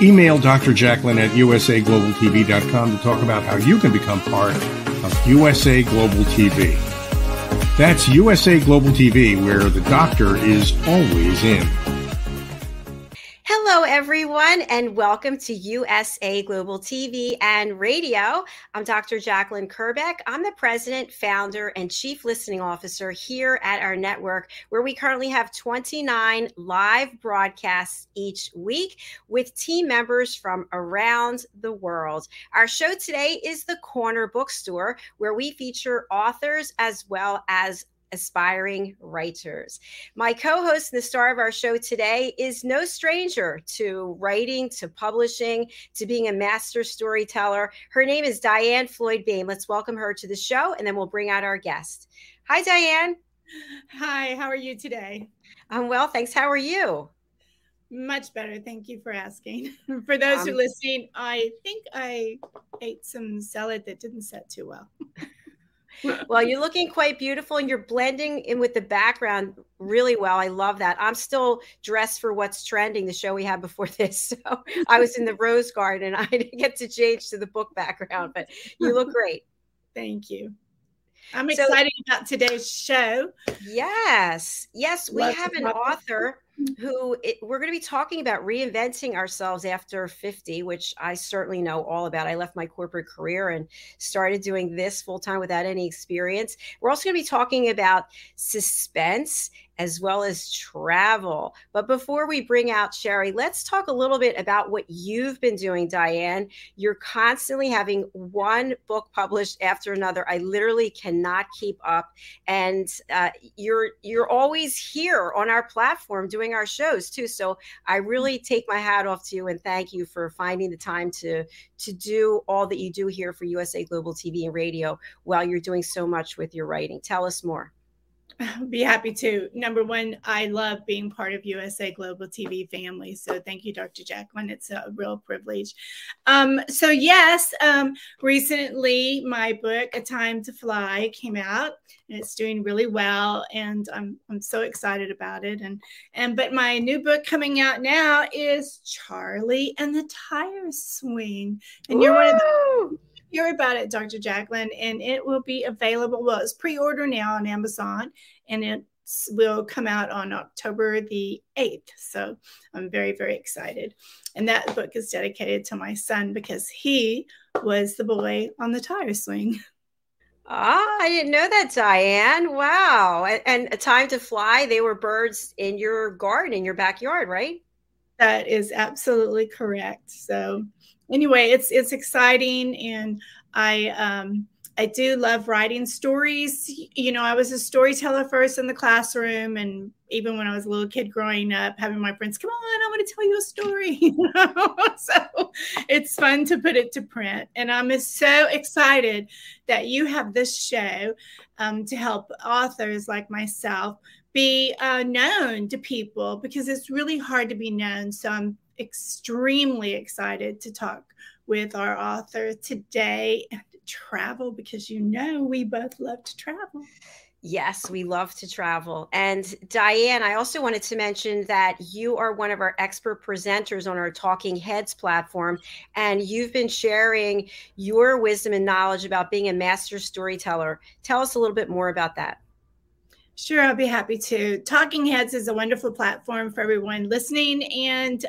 Email Dr. Jacqueline at usaglobaltv.com to talk about how you can become part of USA Global TV. That's USA Global TV, where the doctor is always in. Hello, everyone, and welcome to USA Global TV and Radio. I'm Dr. Jacqueline Kerbeck. I'm the president, founder, and chief listening officer here at our network, where we currently have 29 live broadcasts each week with team members from around the world. Our show today is The Corner Bookstore, where we feature authors as well as aspiring writers. My co-host and the star of our show today is no stranger to writing, to publishing, to being a master storyteller. Her name is Diane Floyd Beam. Let's welcome her to the show, and then we'll bring out our guest. Hi, Diane. Hi, how are you today? I'm well, thanks. How are you? Much better. Thank you for asking. For those who are listening, I think I ate some salad that didn't set too well. Well, you're looking quite beautiful, and you're blending in with the background really well. I love that. I'm still dressed for What's Trending, the show we had before this. So I was in the Rose Garden. I didn't get to change to the book background, but you look great. Thank you. I'm excited about today's show. Yes. Yes, we have an author who we're going to be talking about reinventing ourselves after 50, which I certainly know all about. I left my corporate career and started doing this full time without any experience. We're also going to be talking about suspense as well as travel. But before we bring out Sherry, let's talk a little bit about what you've been doing, Diane. You're constantly having one book published after another. I literally cannot keep up. And you're always here on our platform doing our shows too. So I really take my hat off to you and thank you for finding the time to do all that you do here for USA Global TV and Radio while you're doing so much with your writing. Tell us more. I'll be happy to. Number one, I love being part of USA Global TV family. So thank you, Dr. Jacqueline. It's a real privilege. Recently my book, A Time to Fly, came out, and it's doing really well. And I'm so excited about it. But my new book coming out now is Charlie and the Tire Swing. And Woo! You're one of the... hear about it, Dr. Jacqueline, and it will be available. Well, it's pre-order now on Amazon, and it will come out on October the 8th. So I'm very, very excited. And that book is dedicated to my son because he was the boy on the tire swing. Ah, I didn't know that, Diane. Wow. And A Time to Fly, they were birds in your garden, in your backyard, right? That is absolutely correct. So anyway, it's exciting, and I do love writing stories. You know, I was a storyteller first in the classroom, and even when I was a little kid growing up, having my friends, come on, I want to tell you a story. You know? So it's fun to put it to print. And I'm so excited that you have this show to help authors like myself be known to people, because it's really hard to be known. So I'm extremely excited to talk with our author today and travel, because you know we both love to travel. Yes, we love to travel. And Diane, I also wanted to mention that you are one of our expert presenters on our Talking Heads platform, and you've been sharing your wisdom and knowledge about being a master storyteller. Tell us a little bit more about that. Sure, I'll be happy to. Talking Heads is a wonderful platform for everyone listening and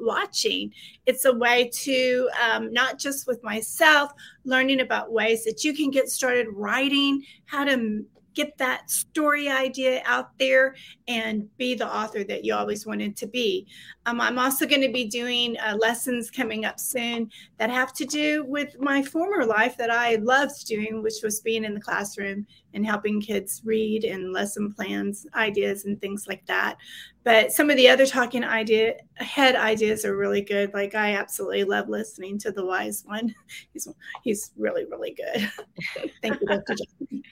watching. It's a way to, not just with myself, learning about ways that you can get started writing, how to get that story idea out there and be the author that you always wanted to be. I'm also going to be doing lessons coming up soon that have to do with my former life that I loved doing, which was being in the classroom and helping kids read and lesson plans, ideas, and things like that. But some of the other talking head ideas are really good. Like, I absolutely love listening to the wise one. He's really, really good. Thank you, Dr. John.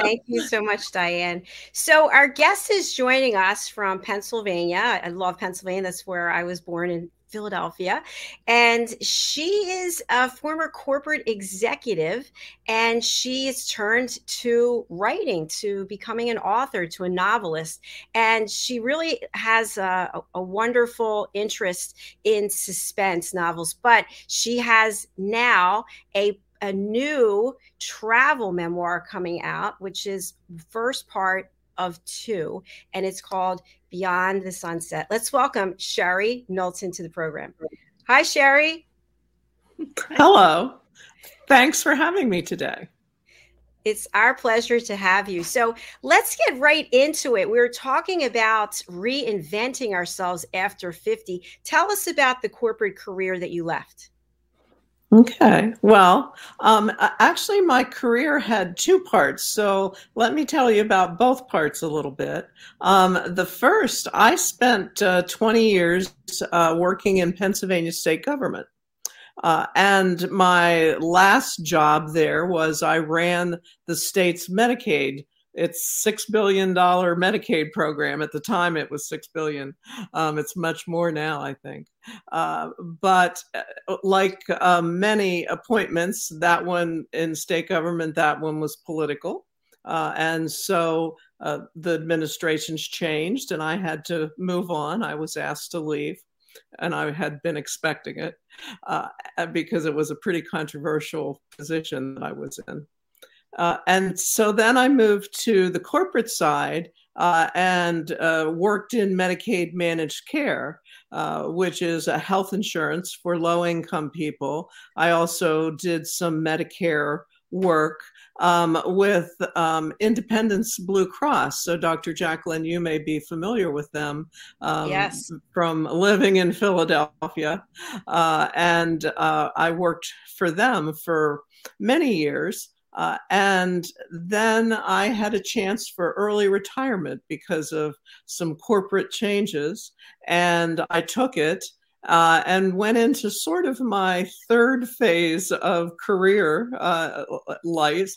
Thank you so much, Diane. So our guest is joining us from Pennsylvania. I love Pennsylvania. That's where I was born, in Philadelphia. And she is a former corporate executive, and she has turned to writing, to becoming an author, to a novelist. And she really has a wonderful interest in suspense novels. But she has now a new travel memoir coming out, which is first part of two, and it's called Beyond the Sunset. Let's welcome Sherry Knowlton to the program. Hi, Sherry. Hello. Thanks for having me today. It's our pleasure to have you. So let's get right into it. We were talking about reinventing ourselves after 50. Tell us about the corporate career that you left. Okay. Well, actually, my career had two parts, so let me tell you about both parts a little bit. The first, I spent 20 years working in Pennsylvania state government, and my last job there was I ran the state's Medicaid. It's $6 billion Medicaid program. At the time, it was $6 billion. It's much more now, I think. But like many appointments, that one in state government, that one was political. And so the administrations changed, and I had to move on. I was asked to leave, and I had been expecting it because it was a pretty controversial position that I was in. And so then I moved to the corporate side and worked in Medicaid managed care, which is a health insurance for low-income people. I also did some Medicare work with Independence Blue Cross. So Dr. Jacqueline, you may be familiar with them yes. from living in Philadelphia. And I worked for them for many years. And then I had a chance for early retirement because of some corporate changes, and I took it and went into sort of my third phase of career life,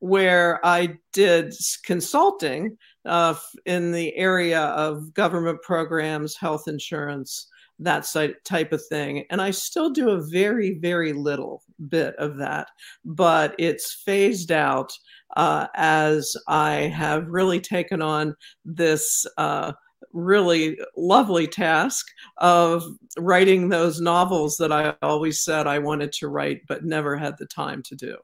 where I did consulting in the area of government programs, health insurance, that type of thing. And I still do a very, very little bit of that, but it's phased out as I have really taken on this really lovely task of writing those novels that I always said I wanted to write, but never had the time to do.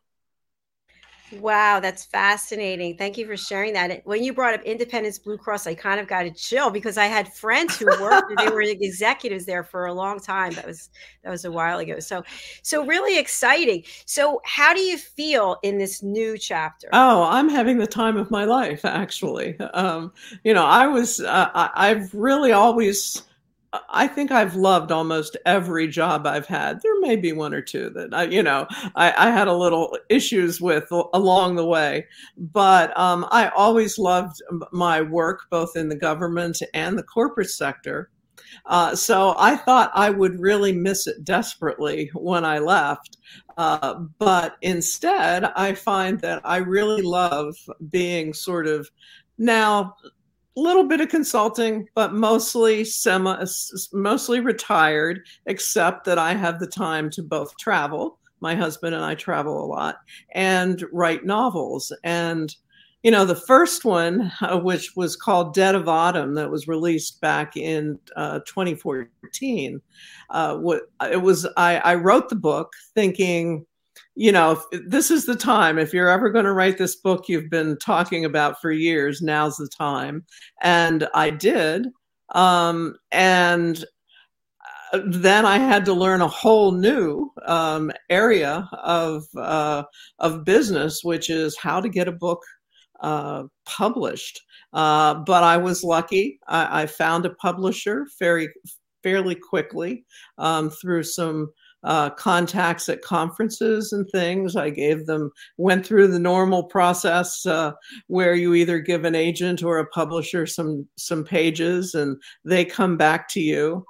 Wow, that's fascinating. Thank you for sharing that. When you brought up Independence Blue Cross, I kind of got a chill because I had friends who worked and they were executives there for a long time. That was a while ago. So really exciting. So how do you feel in this new chapter? Oh, I'm having the time of my life, actually. I think I've loved almost every job I've had. There may be one or two that I had a little issues with along the way, but I always loved my work, both in the government and the corporate sector. So I thought I would really miss it desperately when I left. But instead, I find that I really love being sort of now little bit of consulting, but mostly retired, except that I have the time to both travel. My husband and I travel a lot, and write novels. And, the first one, which was called Dead of Autumn, that was released back in 2014, I wrote the book thinking, this is the time. If you're ever going to write this book you've been talking about for years, now's the time. And I did. And then I had to learn a whole new area of business, which is how to get a book published. But I was lucky. I found a publisher fairly quickly through some contacts at conferences and things. I gave them, went through the normal process where you either give an agent or a publisher some pages and they come back to you.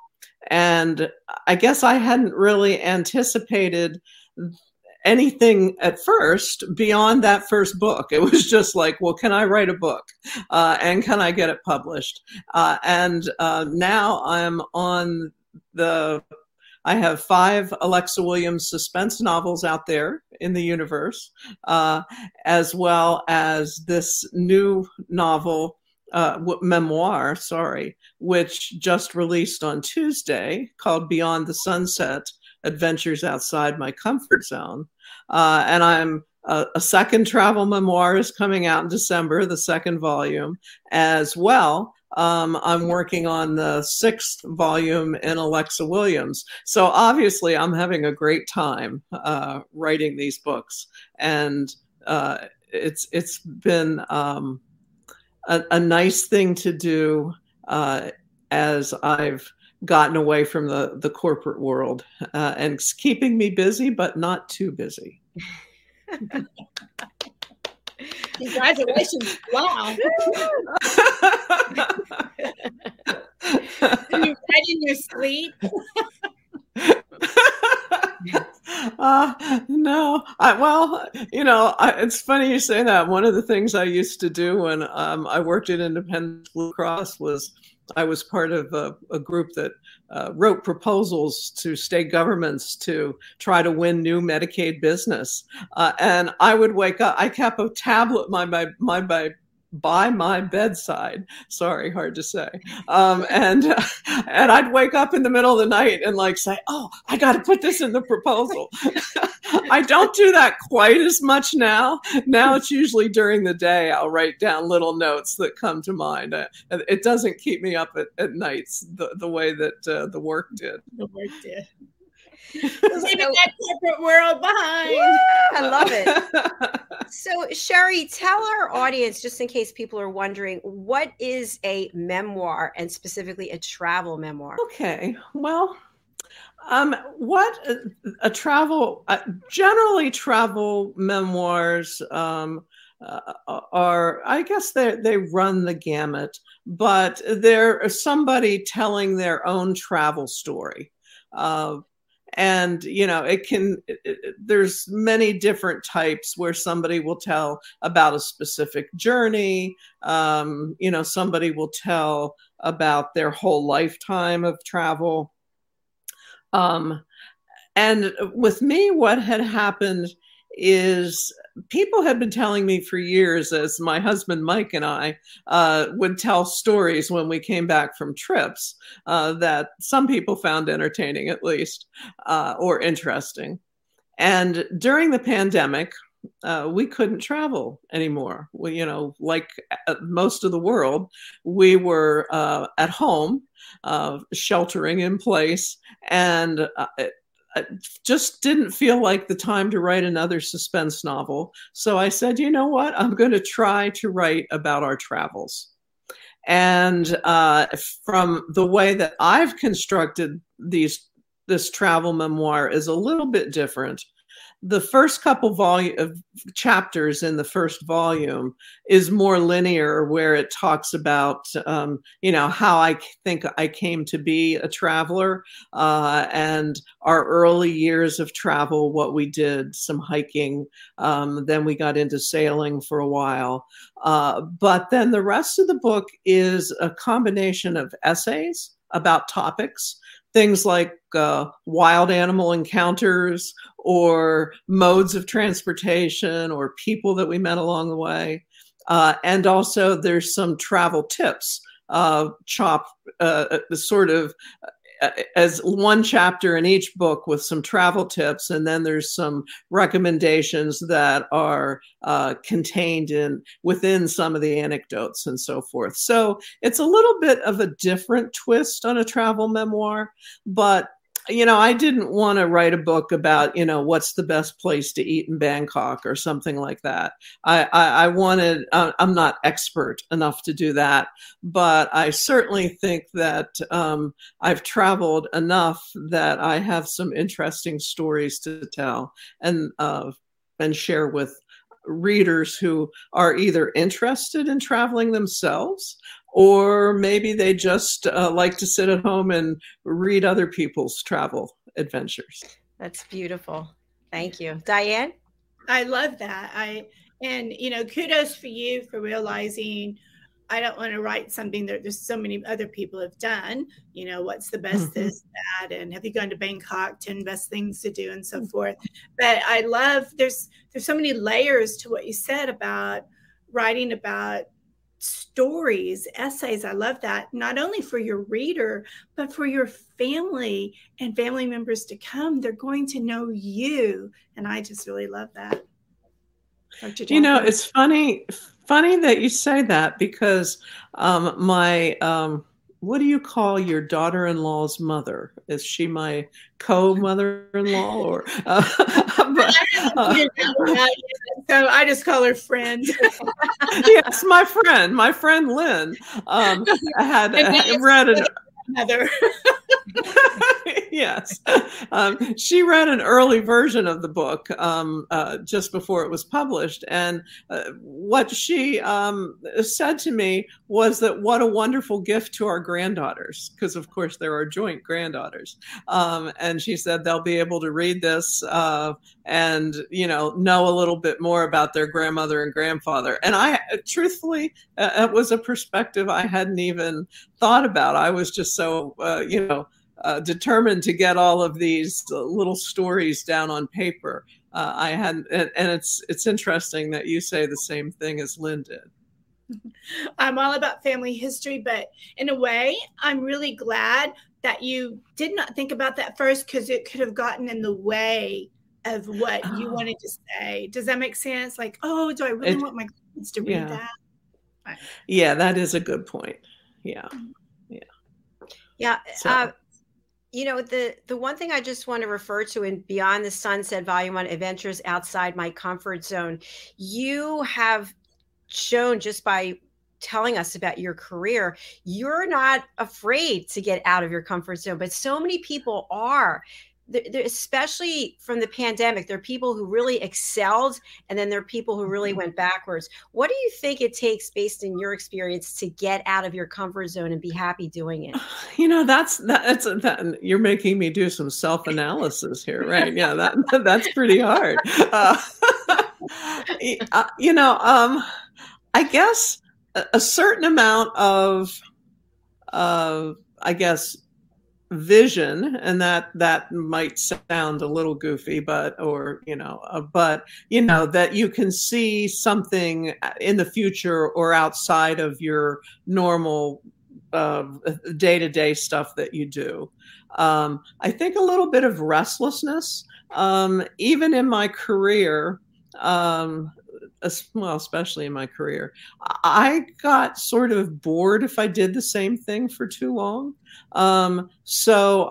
And I guess I hadn't really anticipated anything at first beyond that first book. It was just like, well, can I write a book and can I get it published? Now I'm on the, I have 5 Alexa Williams suspense novels out there in the universe, as well as this new novel, memoir, sorry, which just released on Tuesday called Beyond the Sunset, Adventures Outside My Comfort Zone. And I'm a second travel memoir is coming out in December, the second volume as well. I'm working on the 6th volume in Alexa Williams. So obviously I'm having a great time writing these books. And it's been a nice thing to do as I've gotten away from the corporate world. And it's keeping me busy, but not too busy. Congratulations. Wow. Are you dead in your sleep? No. It's funny you say that. One of the things I used to do when I worked at Independence Blue Cross was I was part of a group that wrote proposals to state governments to try to win new Medicaid business. And I would wake up, I kept a tablet by my bedside. Sorry, hard to say. And I'd wake up in the middle of the night and like say, oh, I got to put this in the proposal. I don't do that quite as much now. Now it's usually during the day. I'll write down little notes that come to mind. It doesn't keep me up at nights the way that the work did. The work did. Leaving that corporate world behind. Woo! I love it. So, Sherry, tell our audience, just in case people are wondering, what is a memoir and specifically a travel memoir? Okay. Well, generally travel memoirs are, I guess they run the gamut, but they're somebody telling their own travel story. And, there's many different types where somebody will tell about a specific journey. Somebody will tell about their whole lifetime of travel. And with me, what had happened is people had been telling me for years, as my husband Mike and I would tell stories when we came back from trips that some people found entertaining at least or interesting. And during the pandemic, we couldn't travel anymore. We, like most of the world, we were at home, sheltering in place, and it just didn't feel like the time to write another suspense novel. So I said, you know what? I'm going to try to write about our travels. And from the way that I've constructed this travel memoir is a little bit different. The first couple of chapters in the first volume is more linear, where it talks about, how I think I came to be a traveler and our early years of travel, what we did, some hiking. Then we got into sailing for a while. But then the rest of the book is a combination of essays about topics, things like wild animal encounters or modes of transportation or people that we met along the way. And also there's some travel tips, as one chapter in each book with some travel tips. And then there's some recommendations that are contained within some of the anecdotes and so forth. So it's a little bit of a different twist on a travel memoir, but you know, I didn't want to write a book about, you know, what's the best place to eat in Bangkok or something like that. I'm not expert enough to do that, but I certainly think that I've traveled enough that I have some interesting stories to tell and share with readers who are either interested in traveling themselves, or maybe they just like to sit at home and read other people's travel adventures. That's beautiful. Thank you. Diane? I love that. And kudos for you for realizing I don't want to write something that there's so many other people have done. You know, what's the best this, that, and have you gone to Bangkok, 10 best things to do and so forth. But I love, there's so many layers to what you said about writing about stories, essays. I love that. Not only for your reader, but for your family and family members to come. They're going to know you. And I just really love that. You know, it's funny that you say that, because my, what do you call your daughter-in-law's mother? Is she my co-mother-in-law? Or so I just call her friend. Yes, my friend Lynn had read it. Mother. Yes. She read an early version of the book just before it was published. And what she said to me was that what a wonderful gift to our granddaughters, because, of course, there are joint granddaughters. And she said they'll be able to read this and, you know a little bit more about their grandmother and grandfather. And I, truthfully, it was a perspective I hadn't even thought about. I was just so, determined to get all of these little stories down on paper. I hadn't, and it's interesting that you say the same thing as Lynn did. I'm all about family history, but in a way, I'm really glad that you did not think about that first, because it could have gotten in the way of what you wanted to say. Does that make sense? Like, do I really want my kids to read that? Right. Yeah, that is a good point. Yeah. Yeah. So. The one thing I just want to refer to in Beyond the Sunset, Volume 1, Adventures Outside My Comfort Zone, you have shown just by telling us about your career, you're not afraid to get out of your comfort zone, but so many people are. Especially from the pandemic, there are people who really excelled, and then there are people who really went backwards. What do you think it takes, based on your experience, to get out of your comfort zone and be happy doing it? You know, that's you're making me do some self-analysis here, right? Yeah, that's pretty hard. I guess a certain amount of vision, and that might sound a little goofy, but that you can see something in the future or outside of your normal day-to-day stuff that you do. I think a little bit of restlessness, even in my career, especially in my career, I got sort of bored if I did the same thing for too long. So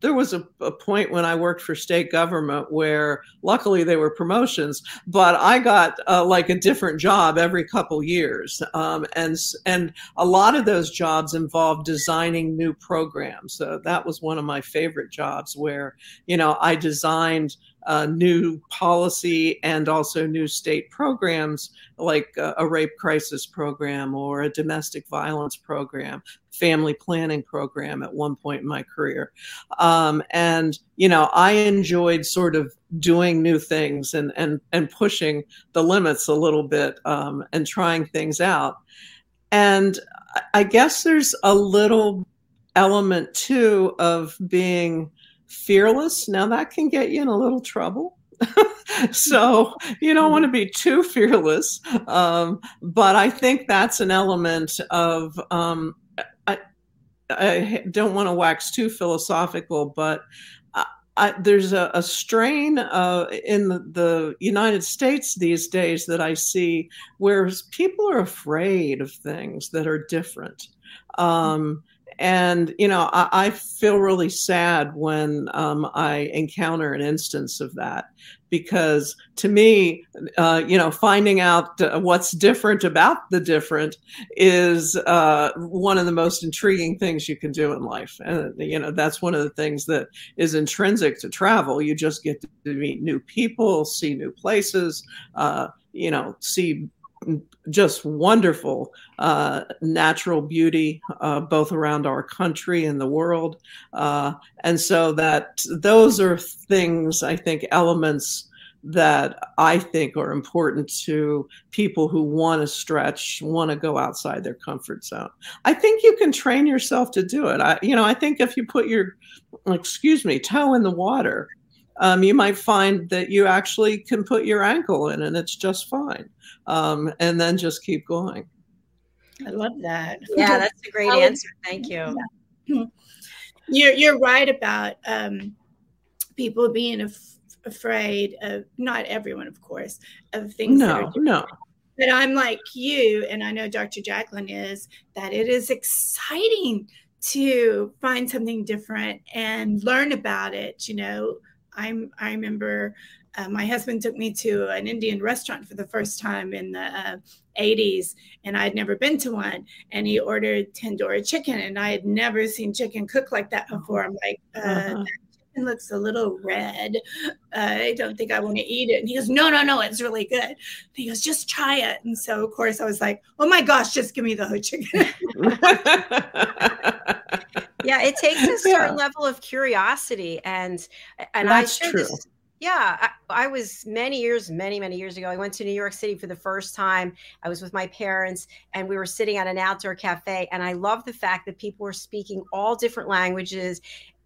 there was a point when I worked for state government where luckily they were promotions, but I got like a different job every couple years. And a lot of those jobs involved designing new programs. So that was one of my favorite jobs, where, you know, I designed new policy and also new state programs, like a rape crisis program or a domestic violence program, family planning program at one point in my career. And I enjoyed sort of doing new things and pushing the limits a little bit and trying things out. And I guess there's a little element too of being fearless. Now that can get you in a little trouble. So you don't want to be too fearless. But I think that's an element of, I don't want to wax too philosophical, but there's a strain in the United States these days that I see, where people are afraid of things that are different. And, you know, I feel really sad when I encounter an instance of that, because to me, you know, finding out what's different about the different is one of the most intriguing things you can do in life. And, you know, that's one of the things that is intrinsic to travel. You just get to meet new people, see new places, you know, see just wonderful natural beauty, both around our country and the world. And so that those are things, I think, elements that I think are important to people who want to stretch, want to go outside their comfort zone. I think you can train yourself to do it. I think if you put your, toe in the water, you might find that you actually can put your ankle in and it's just fine. And then just keep going. I love that. Yeah, that's a great answer. Thank you. Yeah. You're right about people being afraid of, not everyone, of course, of things. No. But I'm like you, and I know Dr. Jacqueline is, that it is exciting to find something different and learn about it, you know. I remember my husband took me to an Indian restaurant for the first time in the 80s, and I had never been to one. And he ordered tandoori chicken, and I had never seen chicken cooked like that before. I'm like, that chicken looks a little red. I don't think I want to eat it. And he goes, no, it's really good. And he goes, just try it. And so, of course, I was like, oh, my gosh, just give me the whole chicken. Yeah, it takes a certain level of curiosity, and that's true. I was many years ago. I went to New York City for the first time. I was with my parents, and we were sitting at an outdoor cafe. And I loved the fact that people were speaking all different languages.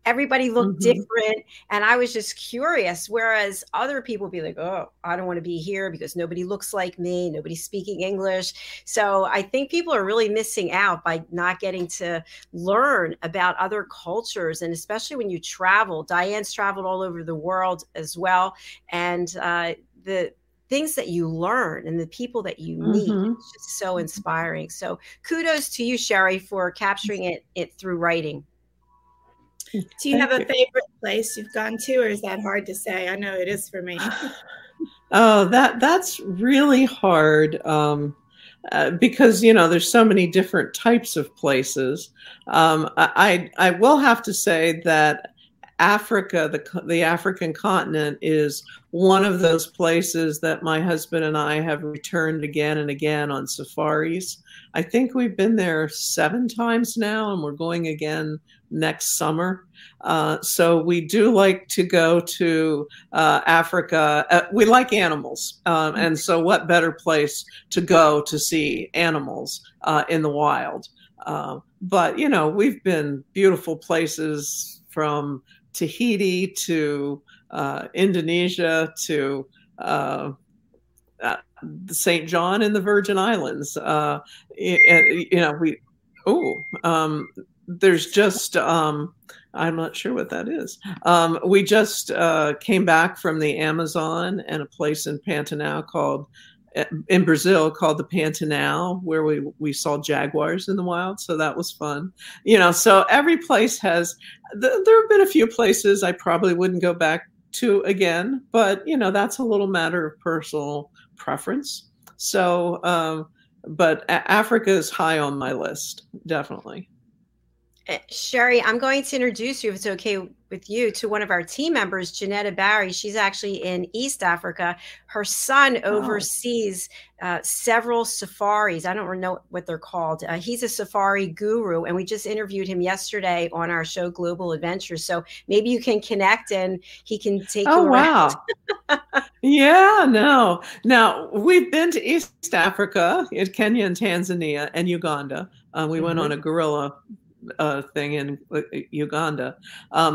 Everybody looked different, and I was just curious. Whereas other people would be like, "Oh, I don't want to be here because nobody looks like me, nobody's speaking English." So I think people are really missing out by not getting to learn about other cultures, and especially when you travel. Diane's traveled all over the world as well, and the things that you learn and the people that you meet, it's just so inspiring. So kudos to you, Sherry, for capturing it through writing. Do you have a favorite place you've gone to, or is that hard to say? I know it is for me. Oh, that's really hard because, you know, there's so many different types of places. I will have to say that Africa, the African continent, is one of those places that my husband and I have returned again and again on safaris. I think we've been there 7 times now, and we're going again next summer. So we do like to go to Africa. We like animals. And so what better place to go to see animals in the wild? But, you know, we've been beautiful places from Tahiti to Indonesia to St. John and the Virgin Islands. There's just, I'm not sure what that is. We just came back from the Amazon and a place in Pantanal in Brazil called the Pantanal, where we saw jaguars in the wild. So that was fun. You know, so every place has, there have been a few places I probably wouldn't go back to again, but you know, that's a little matter of personal preference. So, but Africa is high on my list, definitely. Sherry, I'm going to introduce you, if it's okay with you, to one of our team members, Jeanetta Barry. She's actually in East Africa. Her son oversees several safaris. I don't know what they're called. He's a safari guru, and we just interviewed him yesterday on our show, Global Adventures. So maybe you can connect, and he can take you around. Oh, wow. Now, we've been to East Africa, in Kenya and Tanzania and Uganda. We went on a gorilla thing in Uganda.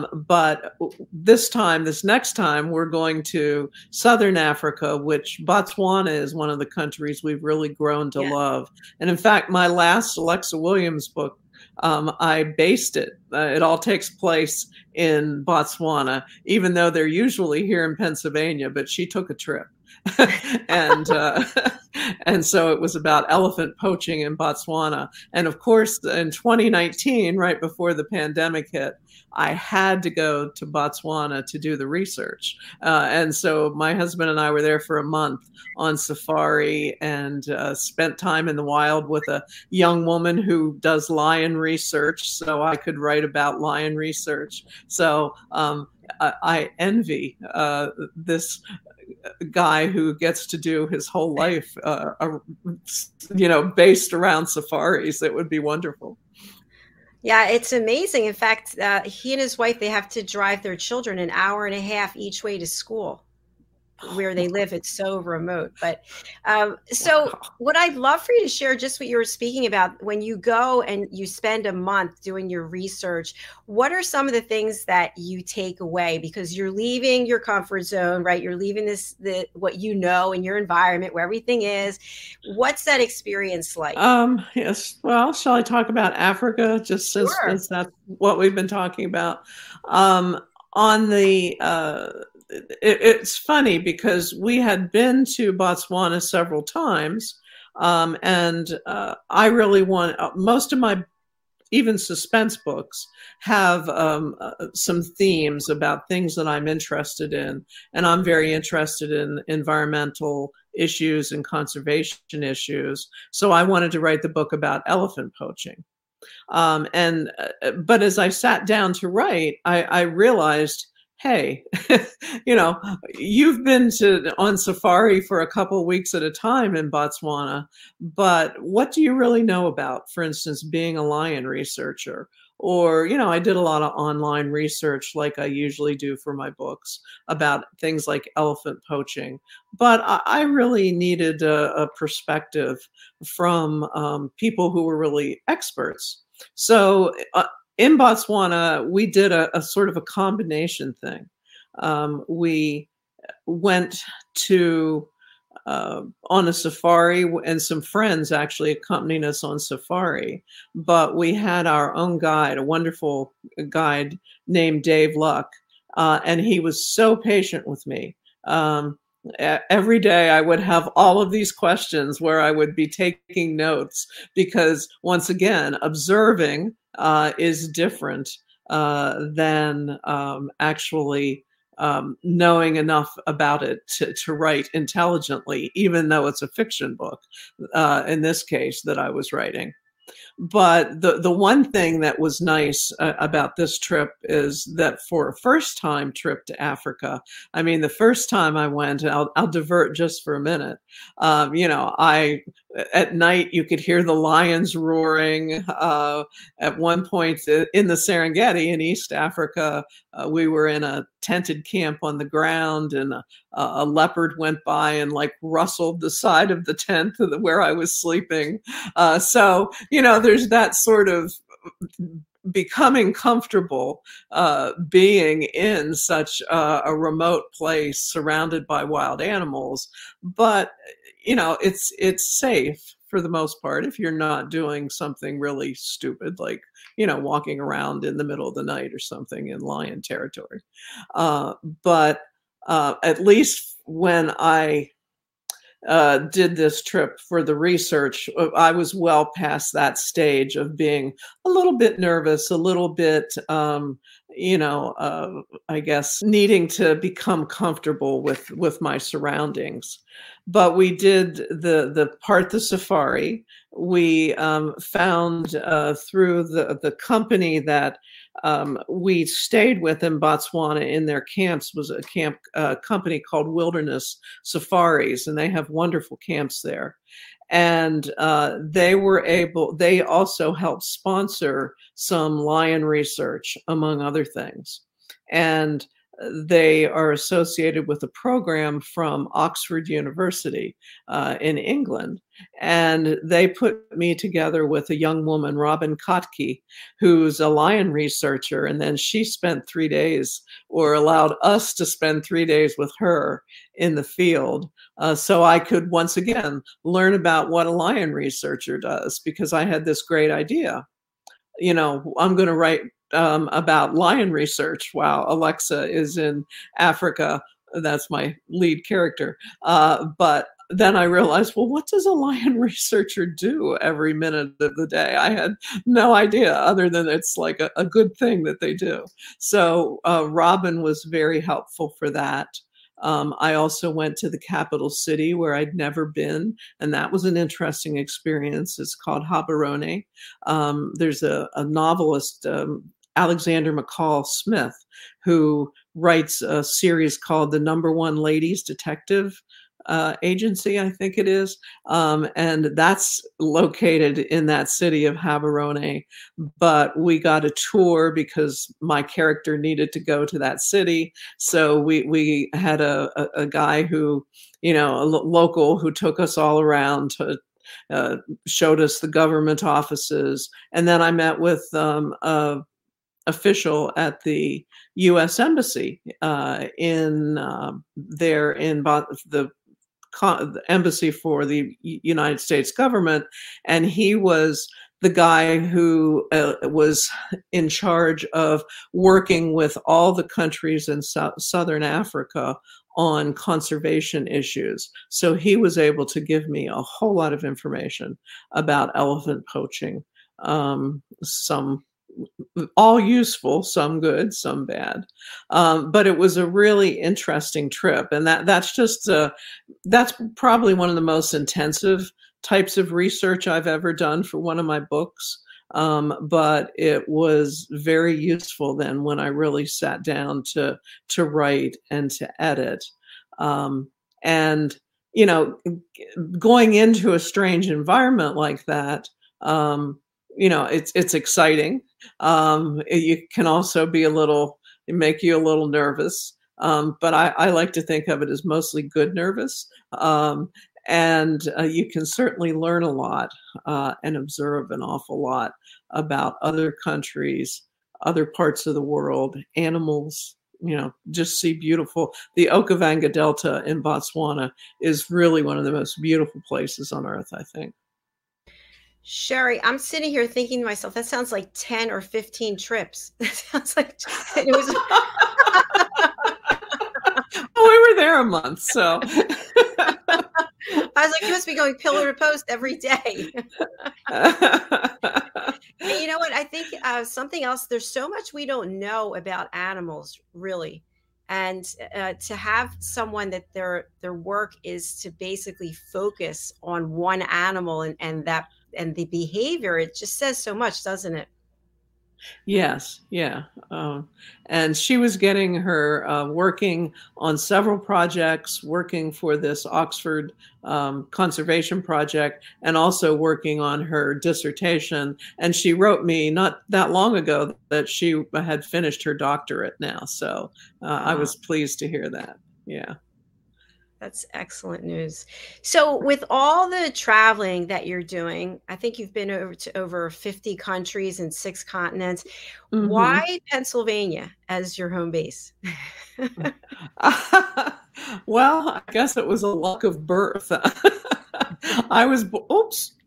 But this next time, we're going to Southern Africa, which Botswana is one of the countries we've really grown to love. And in fact, my last Alexa Williams book, I based it it all takes place in Botswana, even though they're usually here in Pennsylvania, but she took a trip. And so it was about elephant poaching in Botswana. And of course, in 2019, right before the pandemic hit, I had to go to Botswana to do the research. And so my husband and I were there for a month on safari and spent time in the wild with a young woman who does lion research. So I could write about lion research. So I envy this guy who gets to do his whole life, based around safaris. It would be wonderful. Yeah, it's amazing. In fact, he and his wife, they have to drive their children an hour and a half each way to school where they live. It's so remote. But so what I'd love for you to share, just what you were speaking about, when you go and you spend a month doing your research, what are some of the things that you take away? Because you're leaving your comfort zone, right? You're leaving what you know in your environment where everything is. What's that experience like? Yes. Well, shall I talk about Africa? Just since, sure. Since that's what we've been talking about. It's funny because we had been to Botswana several times, and I really want most of my even suspense books have some themes about things that I'm interested in, and I'm very interested in environmental issues and conservation issues. So I wanted to write the book about elephant poaching. But as I sat down to write, I realized, hey, you've been on safari for a couple of weeks at a time in Botswana, but what do you really know about, for instance, being a lion researcher? Or, I did a lot of online research like I usually do for my books about things like elephant poaching. But I really needed a perspective from people who were really experts. So in Botswana, we did a sort of a combination thing. We went to on a safari, and some friends actually accompanied us on safari, but we had our own guide, a wonderful guide named Dave Luck, and he was so patient with me. Every day I would have all of these questions where I would be taking notes, because once again, observing is different than actually knowing enough about it to write intelligently, even though it's a fiction book, in this case, that I was writing. But the one thing that was nice about this trip is that for a first-time trip to Africa, I mean, the first time I went, and I'll divert just for a minute, at night you could hear the lions roaring. At one point in the Serengeti in East Africa, we were in a tented camp on the ground, and a leopard went by and rustled the side of the tent where I was sleeping. So there's that sort of becoming comfortable being in such a remote place surrounded by wild animals. But, it's safe for the most part if you're not doing something really stupid, like, walking around in the middle of the night or something in lion territory. But at least when I did this trip for the research, I was well past that stage of being a little bit nervous, a little bit, I guess, needing to become comfortable with my surroundings. But we did the safari. We found through the company that we stayed with in Botswana in their camps was a camp company called Wilderness Safaris, and they have wonderful camps there. And they also helped sponsor some lion research, among other things. And they are associated with a program from Oxford University in England. And they put me together with a young woman, Robin Kotke, who's a lion researcher. And then she spent 3 days, or allowed us to spend 3 days with her in the field. So I could once again learn about what a lion researcher does, because I had this great idea. I'm going to write about lion research while Alexa is in Africa. That's my lead character. But then I realized, well, what does a lion researcher do every minute of the day? I had no idea, other than it's like a good thing that they do. So Robin was very helpful for that. I also went to the capital city where I'd never been, and that was an interesting experience. It's called Gaborone. There's a novelist, Alexander McCall Smith, who writes a series called The Number One Ladies Detective Agency, I think it is. And that's located in that city of Gaborone. But we got a tour because my character needed to go to that city. So we had a guy who, you know, a local who took us all around to showed us the government offices. And then I met with a official at the U.S. Embassy the embassy for the United States government. And he was the guy who was in charge of working with all the countries in Southern Africa on conservation issues. So he was able to give me a whole lot of information about elephant poaching, some all useful, some good, some bad. But it was a really interesting trip. And that's probably one of the most intensive types of research I've ever done for one of my books. But it was very useful then when I really sat down to write and to edit. And, you know, going into a strange environment like that, you know, it's exciting. You can also be make you a little nervous. But I like to think of it as mostly good nervous. And you can certainly learn a lot and observe an awful lot about other countries, other parts of the world, animals, you know, just see beautiful. The Okavango Delta in Botswana is really one of the most beautiful places on earth, I think. Sherry, I'm sitting here thinking to myself, that sounds like 10 or 15 trips. That sounds like it was. Well, we were there a month, so. I was like, you must be going pillar to post every day. Hey, you know what? I think something else, there's so much we don't know about animals, really. And to have someone that their work is to basically focus on one animal and the behavior, it just says so much, doesn't it? Yes. Yeah. And she was getting her working on several projects, working for this Oxford conservation project, and also working on her dissertation. And she wrote me not that long ago that she had finished her doctorate now. So wow. I was pleased to hear that. Yeah. That's excellent news. So with all the traveling that you're doing, I think you've been over 50 countries and 6 continents. Mm-hmm. Why Pennsylvania as your home base? Well, I guess it was a luck of birth. I was,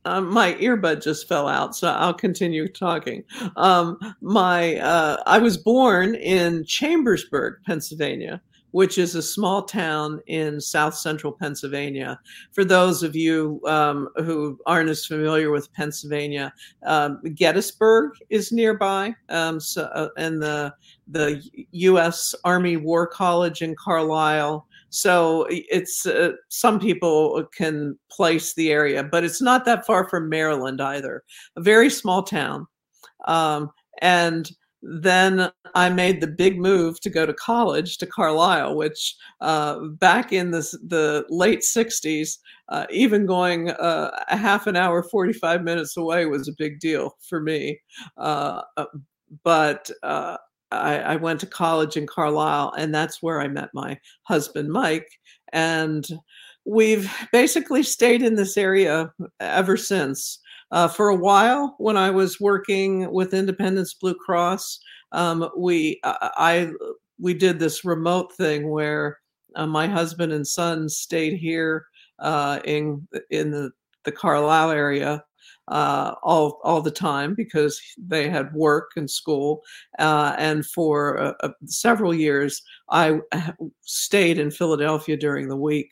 my earbud just fell out, so I'll continue talking. I was born in Chambersburg, Pennsylvania, which is a small town in South Central Pennsylvania. For those of you who aren't as familiar with Pennsylvania, Gettysburg is nearby, and the U.S. Army War College in Carlisle. So it's some people can place the area, but it's not that far from Maryland either. A very small town, and then I made the big move to go to college to Carlisle, which back in the late 60s, even going a half an hour, 45 minutes away was a big deal for me. But I went to college in Carlisle, and that's where I met my husband, Mike. And we've basically stayed in this area ever since. For a while, when I was working with Independence Blue Cross, we did this remote thing where my husband and son stayed here in the Carlisle area all the time because they had work and school. And for several years, I stayed in Philadelphia during the week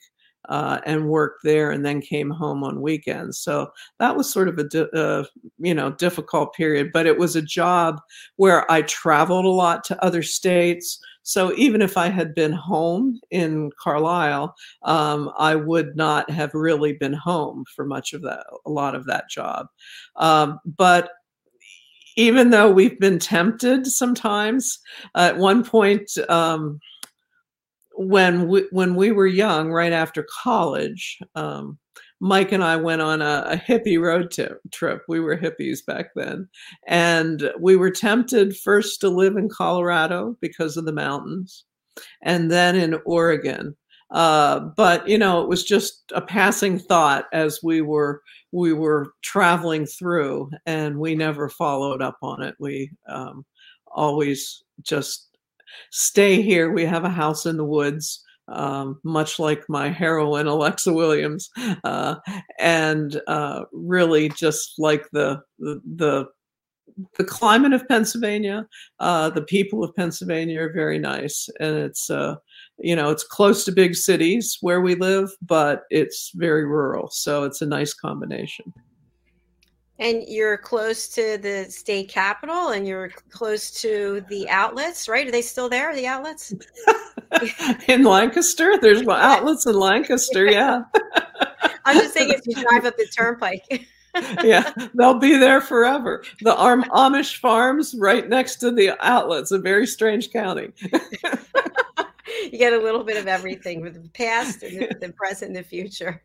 and worked there, and then came home on weekends. So that was sort of a difficult period, but it was a job where I traveled a lot to other states. So even if I had been home in Carlisle, I would not have really been home for much of that, a lot of that job. But even though we've been tempted sometimes, at one point, when we were young, right after college, Mike and I went on a hippie road trip. We were hippies back then. And we were tempted first to live in Colorado because of the mountains, and then in Oregon. But it was just a passing thought as we were traveling through, and we never followed up on it. We always just stay here. We have a house in the woods, much like my heroine, Alexa Williams, and really just like the climate of Pennsylvania. The people of Pennsylvania are very nice, and it's it's close to big cities where we live, but it's very rural, so it's a nice combination. And you're close to the state capitol, and you're close to the outlets, right? Are they still there, the outlets? In Lancaster? There's outlets in Lancaster, yeah. I'm just saying, if you drive up the turnpike. Yeah, they'll be there forever. The Amish farms right next to the outlets, a very strange county. You get a little bit of everything with the past and the present and the future.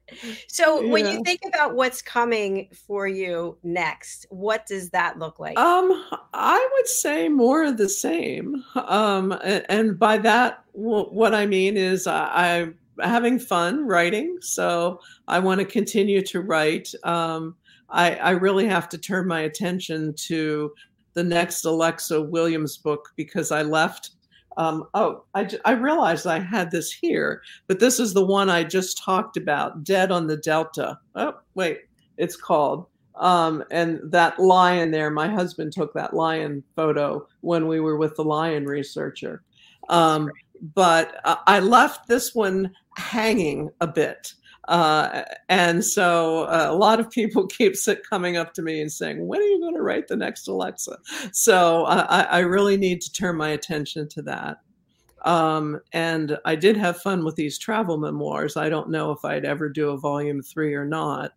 So when you think about what's coming for you next, what does that look like? I would say more of the same. And by that, what I mean is I'm having fun writing. So I want to continue to write. I really have to turn my attention to the next Alexa Williams book, because I left. I realized I had this here, but this is the one I just talked about, Dead on the Delta. Oh, wait, it's called. And that lion there, my husband took that lion photo when we were with the lion researcher. But I left this one hanging a bit. And so a lot of people keep coming up to me and saying, when are you going to write the next Alexa? So I really need to turn my attention to that. And I did have fun with these travel memoirs. I don't know if I'd ever do a volume 3 or not.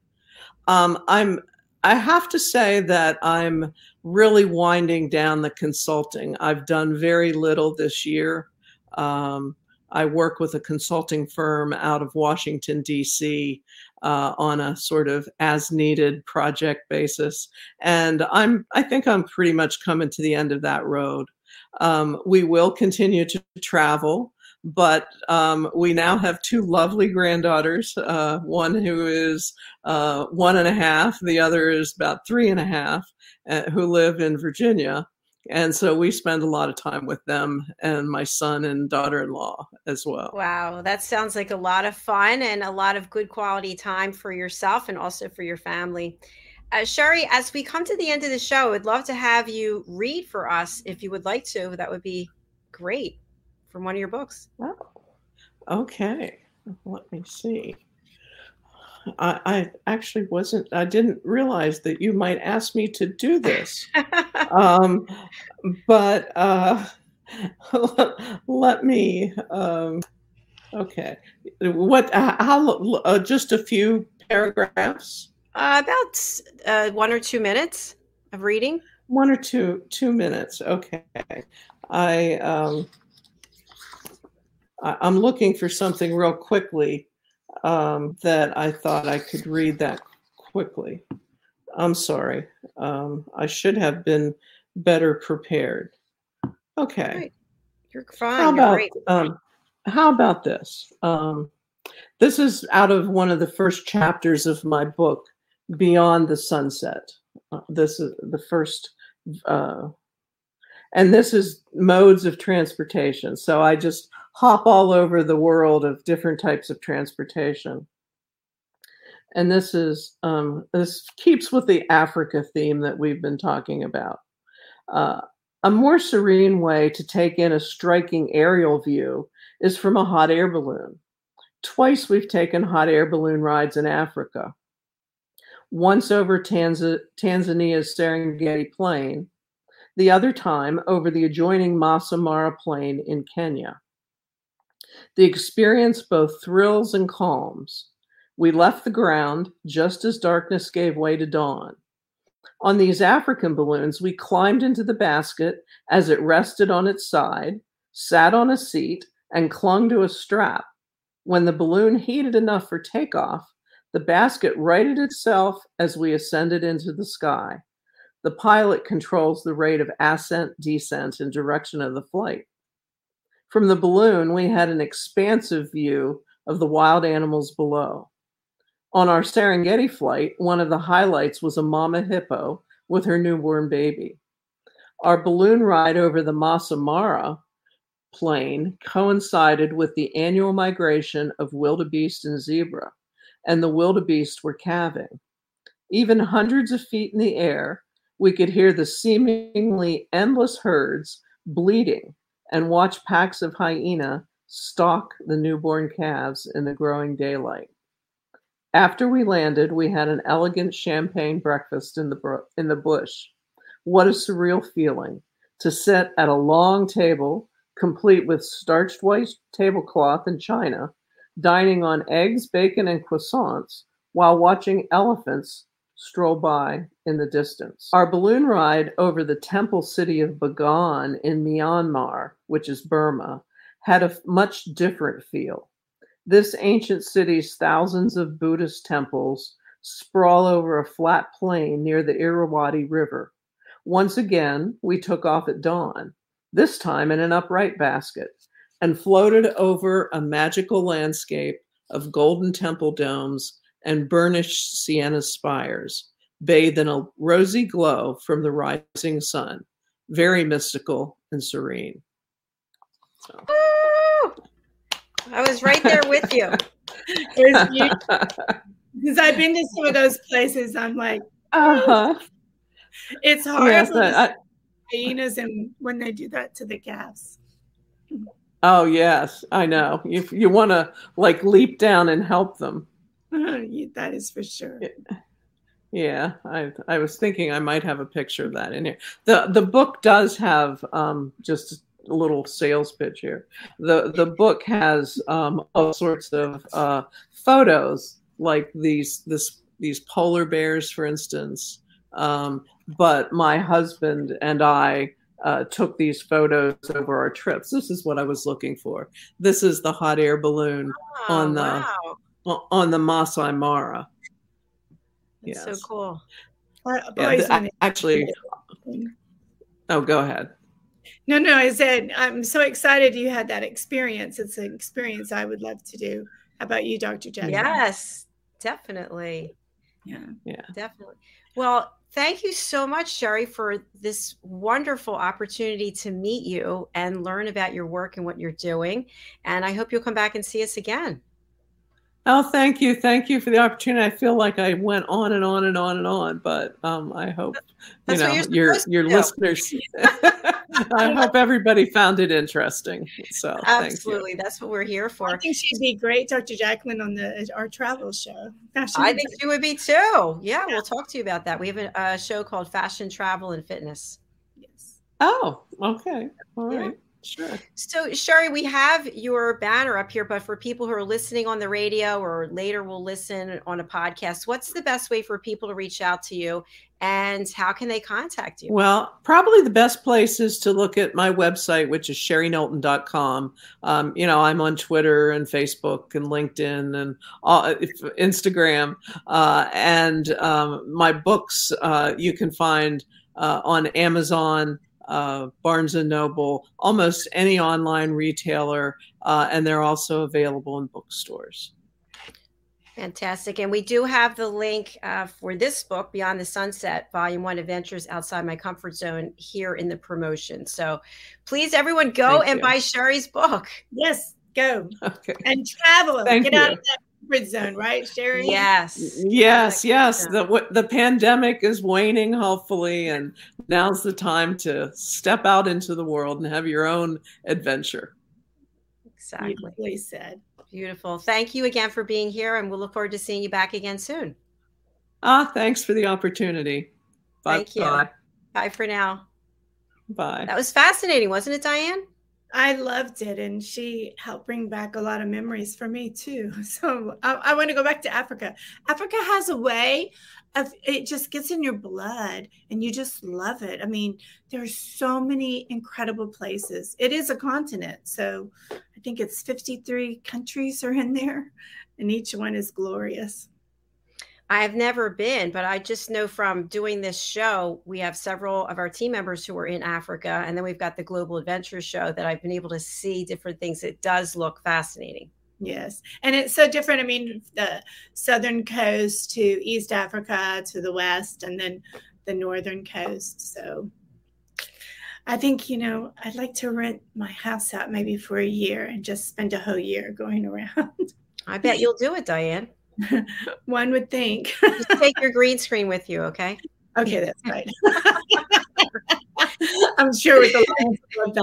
I have to say that I'm really winding down the consulting. I've done very little this year. I work with a consulting firm out of Washington, D.C. On a sort of as-needed project basis. And I think I'm pretty much coming to the end of that road. We will continue to travel, but we now have 2 lovely granddaughters, one who is 1.5, the other is about 3.5, who live in Virginia. And so we spend a lot of time with them and my son and daughter-in-law as well. Wow. That sounds like a lot of fun and a lot of good quality time for yourself and also for your family. Sherry, as we come to the end of the show, I'd love to have you read for us if you would like to. That would be great, from one of your books. Oh, okay. Let me see. I actually wasn't, I didn't realize that you might ask me to do this. But let me, okay. How just a few paragraphs? About 1 or 2 minutes of reading. 1 or 2 minutes. Okay. I'm looking for something real quickly. That I thought I could read that quickly. I'm sorry. I should have been better prepared. Okay. Right. You're fine. How about this? This is out of one of the first chapters of my book, Beyond the Sunset. This is the first, and this is modes of transportation. So I just hop all over the world of different types of transportation. And this is this keeps with the Africa theme that we've been talking about. A more serene way to take in a striking aerial view is from a hot air balloon. Twice we've taken hot air balloon rides in Africa. Once over Tanzania's Serengeti Plain, the other time over the adjoining Maasai Mara Plain in Kenya. The experience both thrills and calms. We left the ground just as darkness gave way to dawn. On these African balloons, we climbed into the basket as it rested on its side, sat on a seat, and clung to a strap. When the balloon heated enough for takeoff, the basket righted itself as we ascended into the sky. The pilot controls the rate of ascent, descent, and direction of the flight. From the balloon, we had an expansive view of the wild animals below. On our Serengeti flight, one of the highlights was a mama hippo with her newborn baby. Our balloon ride over the Maasai Mara Plain coincided with the annual migration of wildebeest and zebra, and the wildebeest were calving. Even hundreds of feet in the air, we could hear the seemingly endless herds bleating and watch packs of hyena stalk the newborn calves in the growing daylight. After we landed, we had an elegant champagne breakfast in the bush. What a surreal feeling to sit at a long table complete with starched white tablecloth and china, dining on eggs, bacon, and croissants while watching elephants stroll by in the distance. Our balloon ride over the temple city of Bagan in Myanmar, which is Burma, had a much different feel. This ancient city's thousands of Buddhist temples sprawl over a flat plain near the Irrawaddy River. Once again, we took off at dawn, this time in an upright basket, and floated over a magical landscape of golden temple domes and burnished sienna spires, bathed in a rosy glow from the rising sun. Very mystical and serene. So. Ooh, I was right there with you. Because I've been to some of those places, I'm like, It's horrible. Yes, hyenas and when they do that to the calves. Oh yes, I know. You want to like leap down and help them. That is for sure. Yeah, I was thinking I might have a picture of that in here. The book does have just a little sales pitch here. The book has all sorts of photos, like these polar bears, for instance. But my husband and I took these photos over our trips. This is what I was looking for. This is the hot air balloon on the Maasai Mara. That's so cool. Go ahead. No, I said, I'm so excited you had that experience. It's an experience I would love to do. How about you, Dr. Jen? Yes, definitely. Yeah, definitely. Well, thank you so much, Sherry, for this wonderful opportunity to meet you and learn about your work and what you're doing. And I hope you'll come back and see us again. Oh, thank you. Thank you for the opportunity. I feel like I went on and on and on and on, but I hope your listeners, I hope everybody found it interesting. So absolutely. That's what we're here for. I think she'd be great, Dr. Jacqueline, on our travel show. I think she would be too. Yeah, we'll talk to you about that. We have a show called Fashion, Travel, and Fitness. Yes. Oh, okay. All right. Sure. So, Sherry, we have your banner up here, but for people who are listening on the radio or later will listen on a podcast, what's the best way for people to reach out to you and how can they contact you? Well, probably the best place is to look at my website, which is SherryNolton.com. I'm on Twitter and Facebook and LinkedIn and Instagram. My books you can find on Amazon, Barnes and Noble, almost any online retailer, and they're also available in bookstores. Fantastic. And we do have the link for this book, Beyond the Sunset, Volume 1, Adventures Outside My Comfort Zone, here in the promotion. So please, everyone, go buy Sherry's book. Yes, go. Okay. And travel. Thank you. Get out of that comfort zone, right, Sherry? Yes. The pandemic is waning, hopefully, and now's the time to step out into the world and have your own adventure. Exactly. Beautifully said. Beautiful. Thank you again for being here, and we'll look forward to seeing you back again soon. Thanks for the opportunity. Bye. Thank you. Bye. Bye for now. Bye. That was fascinating, wasn't it, Diane? I loved it, and she helped bring back a lot of memories for me too. So I want to go back to Africa. Africa has a way of, it just gets in your blood and you just love it. I mean, there are so many incredible places. It is a continent, so I think it's 53 countries are in there, and each one is glorious. I have never been, but I just know from doing this show, we have several of our team members who are in Africa, and then we've got the Global Adventure Show that I've been able to see different things. It does look fascinating. Yes, and it's so different. I mean, the southern coast to East Africa to the west, and then the northern coast. So I think, you know, I'd like to rent my house out maybe for a year and just spend a whole year going around. I bet you'll do it, Diane. One would think. Just take your green screen with you, okay? Okay, that's right. I'm sure with the lines of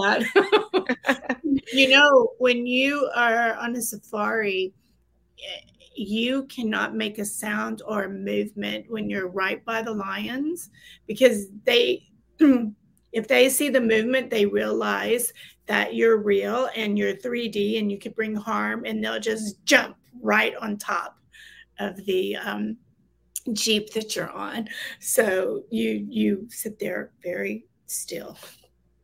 that. You know, when you are on a safari, you cannot make a sound or a movement when you're right by the lions, because they, if they see the movement, they realize that you're real and you're 3D and you could bring harm, and they'll just jump right on top of the Jeep that you're on. So you sit there very still.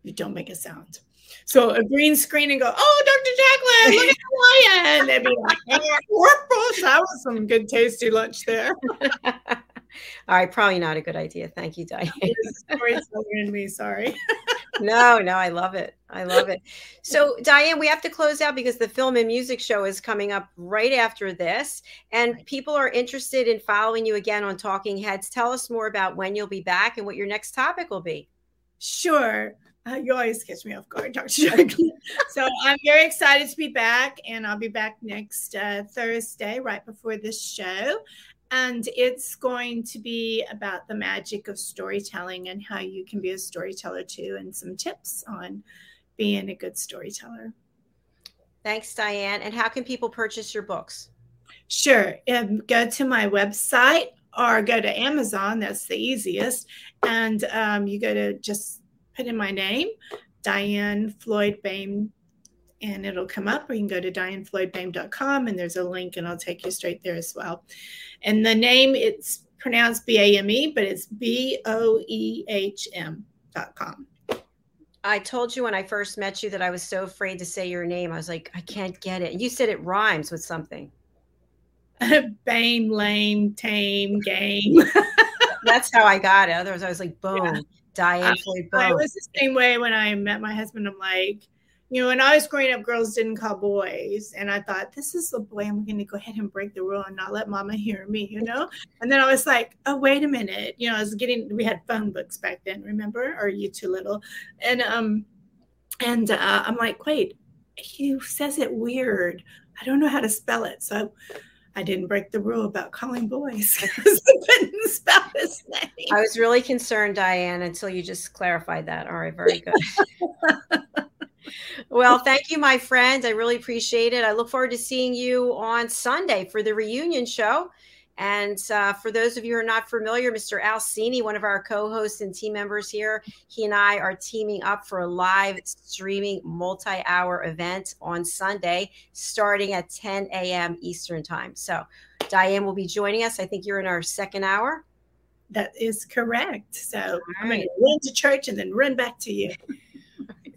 You don't make a sound. So a green screen and go, oh, Dr. Jacqueline, look at the lion. They'd be like, that was some good tasty lunch there. All right, probably not a good idea. Thank you, Diane. Sorry. No, I love it. I love it. So, Diane, we have to close out because the film and music show is coming up right after this. And people are interested in following you again on Talking Heads. Tell us more about when you'll be back and what your next topic will be. Sure. You always catch me off guard, Dr. Jacqueline. So I'm very excited to be back. And I'll be back next Thursday, right before this show. And it's going to be about the magic of storytelling and how you can be a storyteller too, and some tips on being a good storyteller. Thanks, Diane. And how can people purchase your books? Sure. Go to my website or go to Amazon. That's the easiest. And you go to, just put in my name, Diane Floyd Beam, and it'll come up, or you can go to dianfloydbame.com, and there's a link, and I'll take you straight there as well. And the name, it's pronounced B-A-M-E, but it's B-O-E-H-M.com. I told you when I first met you that I was so afraid to say your name. I was like, I can't get it. And you said it rhymes with something. Bame, lame, tame, game. That's how I got it. Otherwise, I was like, boom, yeah. Diane Floyd Beam. I was the same way when I met my husband. I'm like, you know, when I was growing up, girls didn't call boys. And I thought, this is the boy. I'm going to go ahead and break the rule and not let mama hear me, you know? And then I was like, oh, wait a minute. You know, we had phone books back then, remember? Or You Too Little. And I'm like, wait, he says it weird. I don't know how to spell it. So I didn't break the rule about calling boys because I couldn't spell his name. I was really concerned, Diane, until you just clarified that. All right, very good. Well, thank you, my friend. I really appreciate it. I look forward to seeing you on Sunday for the reunion show. And for those of you who are not familiar, Mr. Al Cini, one of our co-hosts and team members here, he and I are teaming up for a live streaming multi-hour event on Sunday, starting at 10 a.m. Eastern time. So Diane will be joining us. I think you're in our second hour. That is correct. So right. I'm going to run to church and then run back to you.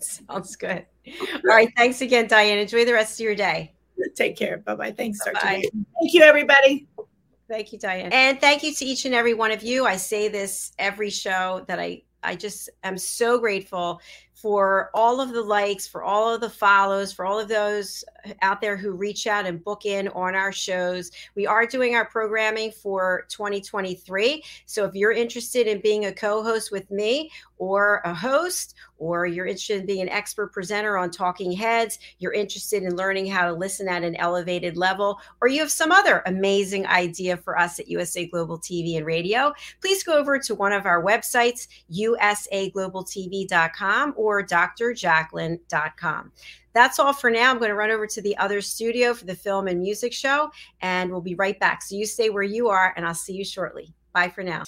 Sounds good. All right. Thanks again, Diane. Enjoy the rest of your day. Take care. Bye-bye. Thanks, Dr. Bye. Thank you, everybody. Thank you, Diane. And thank you to each and every one of you. I say this every show that I just am so grateful for all of the likes, for all of the follows, for all of those out there who reach out and book in on our shows. We are doing our programming for 2023. So if you're interested in being a co-host with me or a host, or you're interested in being an expert presenter on Talking Heads, you're interested in learning how to listen at an elevated level, or you have some other amazing idea for us at USA Global TV and Radio, please go over to one of our websites, usaglobaltv.com or drjacqueline.com. That's all for now. I'm going to run over to the other studio for the film and music show, and we'll be right back. So you stay where you are, and I'll see you shortly. Bye for now.